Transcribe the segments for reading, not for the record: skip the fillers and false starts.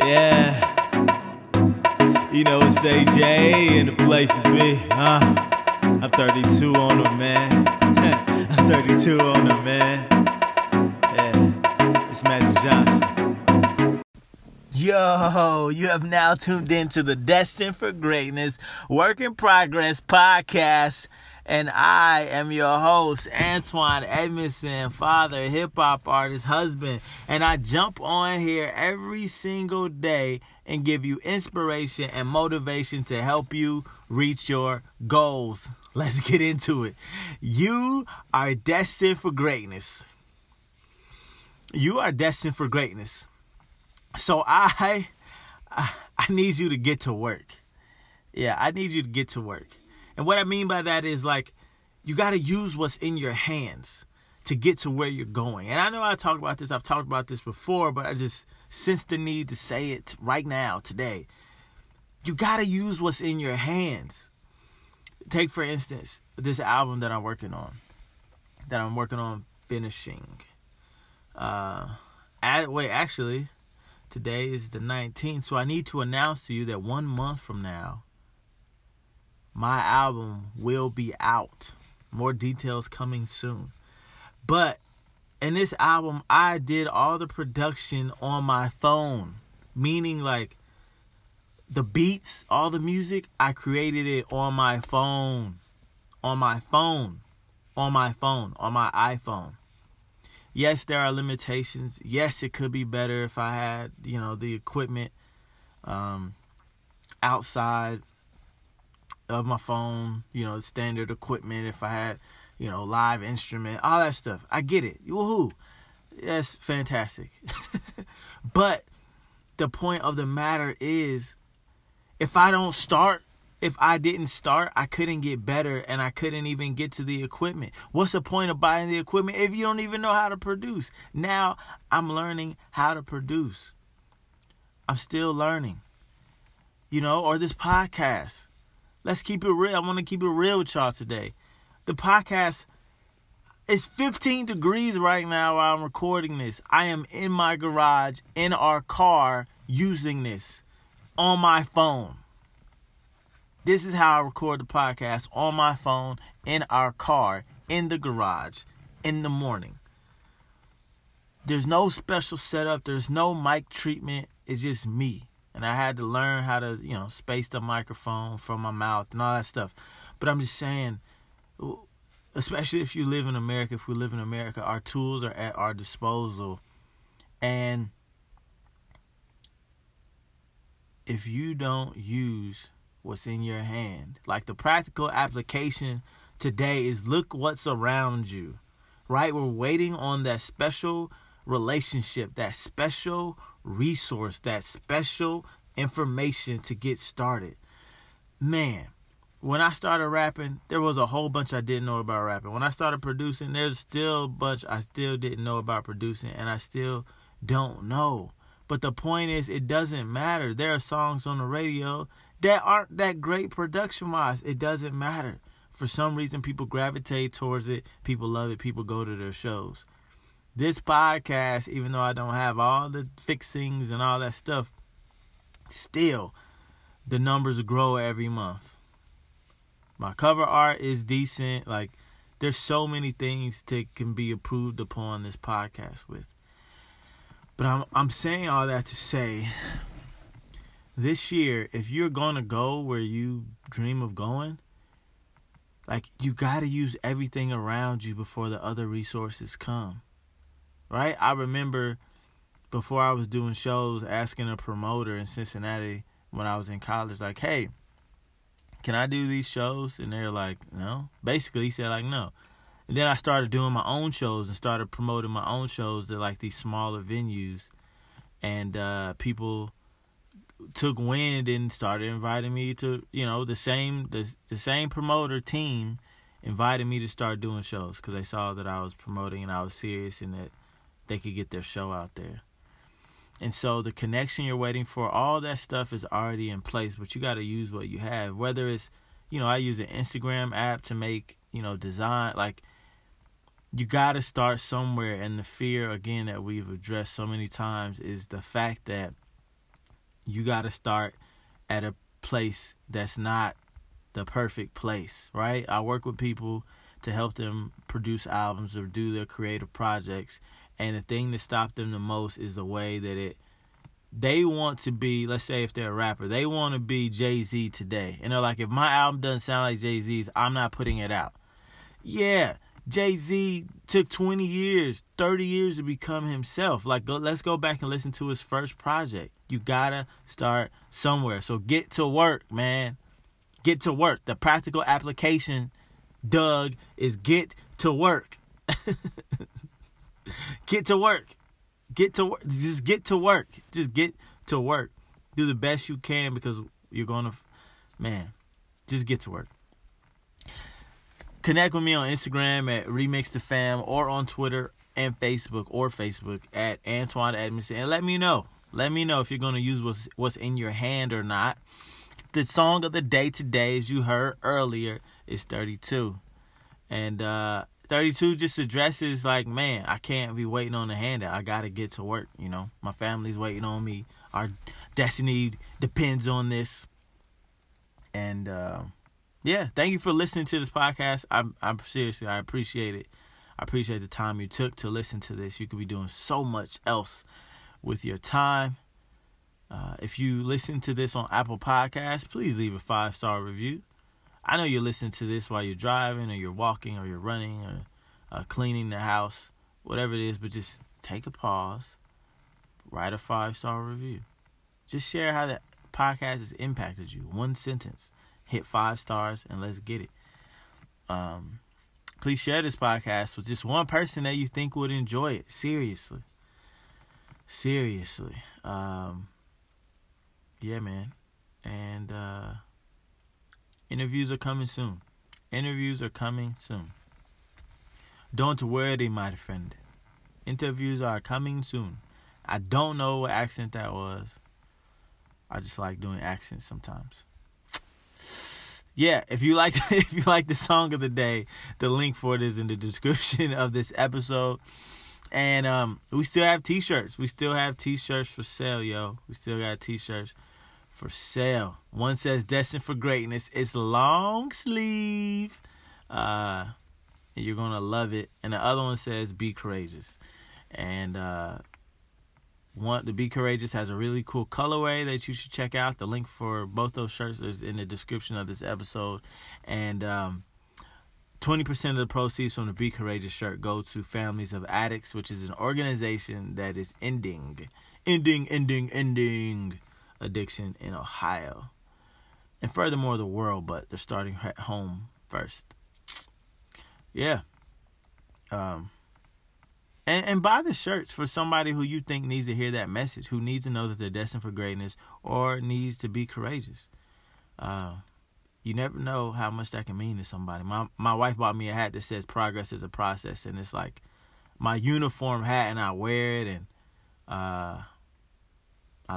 Yeah. You know it's AJ and the place to be, huh? I'm 32 on them, man. I'm 32 on them, man. Yeah. It's Magic Johnson. Yo, you have now tuned into the Destined for Greatness Work in Progress podcast. And I am your host, Antoine Edmondson, father, hip-hop artist, husband. And I jump on here every single day and give you inspiration and motivation to help you reach your goals. Let's get into it. You are destined for greatness. You are destined for greatness. So I need you to get to work. Yeah, I need you to get to work. And what I mean by that is, like, you got to use what's in your hands to get to where you're going. And I know I talked about this. I've talked about this before, but I just sense the need to say it right now, today. You got to use what's in your hands. Take, for instance, this album that I'm working on, finishing. Actually, today is the 19th. So I need to announce to you that 1 month from now, my album will be out. More details coming soon. But in this album, I did all the production on my phone. Meaning, like, the beats, all the music, I created it on my phone. On my iPhone. Yes, there are limitations. Yes, it could be better if I had, you know, the equipment outside of my phone, you know, standard equipment, if I had, you know, live instrument, all that stuff. I get it. Woohoo. That's fantastic. But the point of the matter is, if I didn't start, I couldn't get better and I couldn't even get to the equipment. What's the point of buying the equipment if you don't even know how to produce? Now I'm learning how to produce. I'm still learning, you know, or this podcast. Let's keep it real. I want to keep it real with y'all today. The podcast is 15 degrees right now while I'm recording this. I am in my garage, in our car, using this on my phone. This is how I record the podcast, on my phone, in our car, in the garage, in the morning. There's no special setup. There's no mic treatment. It's just me. And I had to learn how to, you know, space the microphone from my mouth and all that stuff. But I'm just saying, especially if you live in America, if we live in America, our tools are at our disposal. And if you don't use what's in your hand, like, the practical application today is look what's around you, right? We're waiting on that special relationship, that special resource, that special information to get started. Man, when I started rapping, there was a whole bunch I didn't know about rapping. When I started producing, there's still a bunch I still didn't know about producing, and I still don't know. But the point is, it doesn't matter. There are songs on the radio that aren't that great production-wise. It doesn't matter. For some reason, people gravitate towards it. People love it. People go to their shows. This podcast, even though I don't have all the fixings and all that stuff, still, the numbers grow every month. My cover art is decent. Like, there's so many things that can be improved upon this podcast with. But I'm saying all that to say, this year, if you're going to go where you dream of going, like, you got to use everything around you before the other resources come. Right? I remember before I was doing shows, asking a promoter in Cincinnati when I was in college, like, hey, can I do these shows? And they're like, no. Basically, he said, like, no. And then I started doing my own shows and started promoting my own shows to, like, these smaller venues. And people took wind and started inviting me to, you know, the same promoter team invited me to start doing shows because they saw that I was promoting and I was serious and that they could get their show out there. And so the connection you're waiting for, all that stuff is already in place, but you got to use what you have. Whether it's, you know, I use an Instagram app to make, you know, design. Like, you got to start somewhere. And the fear, again, that we've addressed so many times is the fact that you got to start at a place that's not the perfect place, right? I work with people to help them produce albums or do their creative projects. And the thing that stopped them the most is the way that they want to be, let's say if they're a rapper, they want to be Jay-Z today. And they're like, if my album doesn't sound like Jay-Z's, I'm not putting it out. Yeah, Jay-Z took 20 years, 30 years to become himself. Like, let's go back and listen to his first project. You gotta start somewhere. So get to work, man. Get to work. The practical application, Doug, is get to work. Get to work. Get to work. Just get to work. Just get to work. Do the best you can because you're going to... Man, just get to work. Connect with me on Instagram at RemixTheFam or on Twitter and Facebook or Facebook at Antoine Edmondson. And let me know. Let me know if you're going to use what's in your hand or not. The song of the day today, as you heard earlier, is 32. And 32 just addresses, like, man, I can't be waiting on the handout. I got to get to work, you know. My family's waiting on me. Our destiny depends on this. And, yeah, thank you for listening to this podcast. I'm seriously, I appreciate it. I appreciate the time you took to listen to this. You could be doing so much else with your time. If you listen to this on Apple Podcasts, please leave a 5-star review. I know you're listening to this while you're driving or you're walking or you're running or cleaning the house, whatever it is, but just take a pause, write a 5-star review. Just share how the podcast has impacted you. One sentence, hit 5 stars, and let's get it. Please share this podcast with just one person that you think would enjoy it. Seriously. Seriously. Yeah, man. And, interviews are coming soon. Interviews are coming soon. Don't worry, my friend. Interviews are coming soon. I don't know what accent that was. I just like doing accents sometimes. Yeah, if you like the song of the day, the link for it is in the description of this episode. And we still have t-shirts. We still have t-shirts for sale, yo. We still got t-shirts for sale. One says destined for greatness. It's long sleeve. And you're going to love it. And the other one says be courageous. And the be courageous has a really cool colorway that you should check out. The link for both those shirts is in the description of this episode. And 20% of the proceeds from the Be Courageous shirt go to Families of Addicts, which is an organization that is ending addiction in Ohio and furthermore the world, but they're starting at home first. Yeah. And buy the shirts for somebody who you think needs to hear that message, who needs to know that they're destined for greatness or needs to be courageous. You never know how much that can mean to somebody. My wife bought me a hat that says progress is a process, and it's like my uniform hat, and I wear it, and I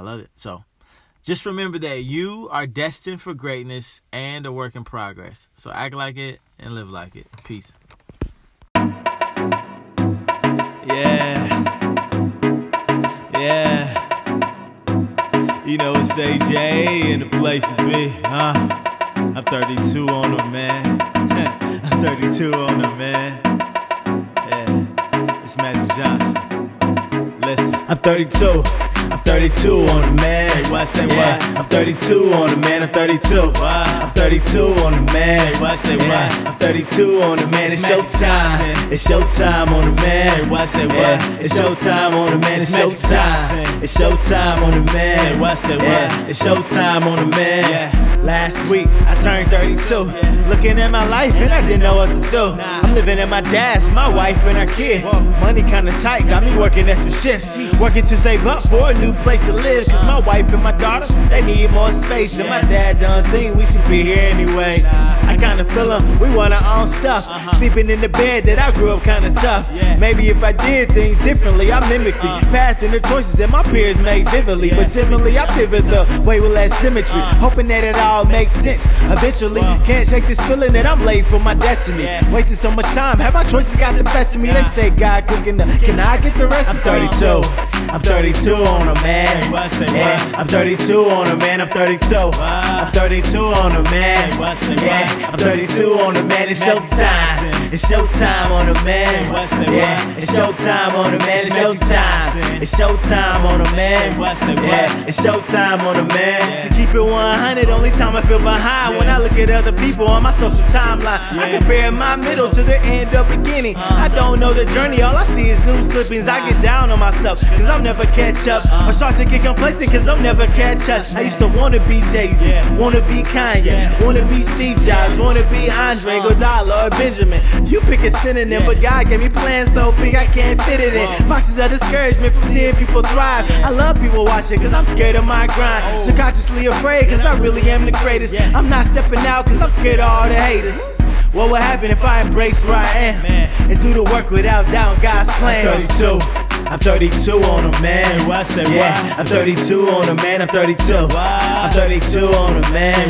love it. So just remember that you are destined for greatness and a work in progress. So act like it and live like it. Peace. Yeah. Yeah. You know it's AJ and the place to be, huh? I'm 32 on them, man. I'm 32 on them, man. Yeah. It's Magic Johnson. Listen, I'm 32. I'm 32 on the man. Say yeah. Why? I'm 32 on the man. I'm 32. Why? I'm 32 on the man. Why? Say yeah. Why? I'm 32 on the man. It's showtime. It's showtime on the man. Why? Say yeah. Why? It's showtime on the man. It's showtime. It's showtime on the man. Why? Say yeah. Why? It's showtime on the man. Yeah. Last week I turned 32. Yeah. Looking at my life and I didn't know what to do. Nah. I'm living at my dad's, my wife and our kid. Whoa. Money kinda tight, got me working extra shifts. gifts. Working to save up for a new place to live, cause my wife and my daughter, they need more space. And my dad done think we should be here anyway. I kinda feel him, we want our own stuff. Sleeping in the bed that I grew up kinda tough. Maybe if I did things differently, I mimic the path and the choices that my peers made vividly. But timidly I pivot the way with less symmetry, hoping that it all makes sense eventually. Can't shake this feeling that I'm late for my destiny. Wasting so much time, have my choices got the best of me. They say God cooking up, can I get the rest? I'm 32, I'm 32 on a man. Yeah, I'm 32 on a man, I'm 32. I'm 32 on a man. Yeah, I'm 32 on a man, it's showtime. It's showtime on a man. Yeah, it's showtime on a man, it's showtime. It's showtime on a man. Yeah, it's showtime on a man. To keep it 100, only time I feel behind when I look at other people on my social timeline. I compare my middle to the end of beginning. I don't know the journey, all I see is news clippings. I get down on myself, cause I'll never catch up. Or start to get complacent, cause I'll never catch up. I used to wanna be Jay-Z, wanna be Kanye, wanna be Steve Jobs, wanna be Andre, Godala, or Benjamin. You pick a synonym, but God gave me plans so big I can't fit it in. Boxes of discouragement from seeing people thrive. I love people watching, cause I'm scared of my grind. Subconsciously afraid, cause I really am the greatest. I'm not stepping out, cause I'm scared of all the haters. What would happen if I embrace where I am and do the work without doubting God's plan? I'm 32, I'm 32 on a man. Yeah, I'm 32 on a man, I'm 32. I'm 32 on a man.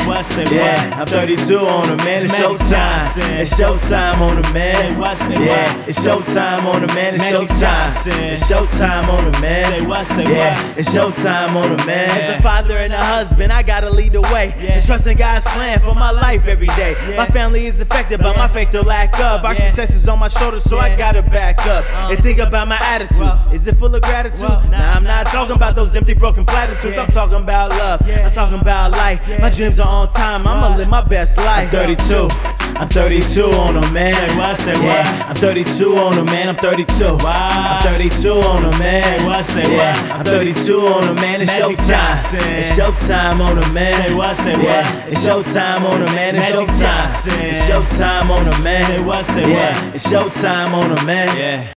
Yeah, I'm 32 on a man. It's showtime. It's showtime on a man. Yeah, it's showtime on a man. It's showtime. It's showtime on a man. Yeah, it's showtime on a man. As a father and a husband, I gotta lead the way and trust in God's plan for my life every day. My family is affected by my faith or lack of. Our success is on my shoulders, so I gotta back up and think about my attitude. Is it full of gratitude? Nah, I'm not talking about those empty, broken platitudes. I'm talking about love. I'm talking about life. My dreams are on time. I'ma live my best life. I'm 32. I'm 32 on a man. Yeah, I'm 32 on a man. I'm 32. I'm 32 on a man. Yeah, I'm 32 on a man. It's showtime. It's showtime on a man. Yeah, it's showtime on a man. It's showtime. It's showtime on a man. Yeah, it's showtime on a man.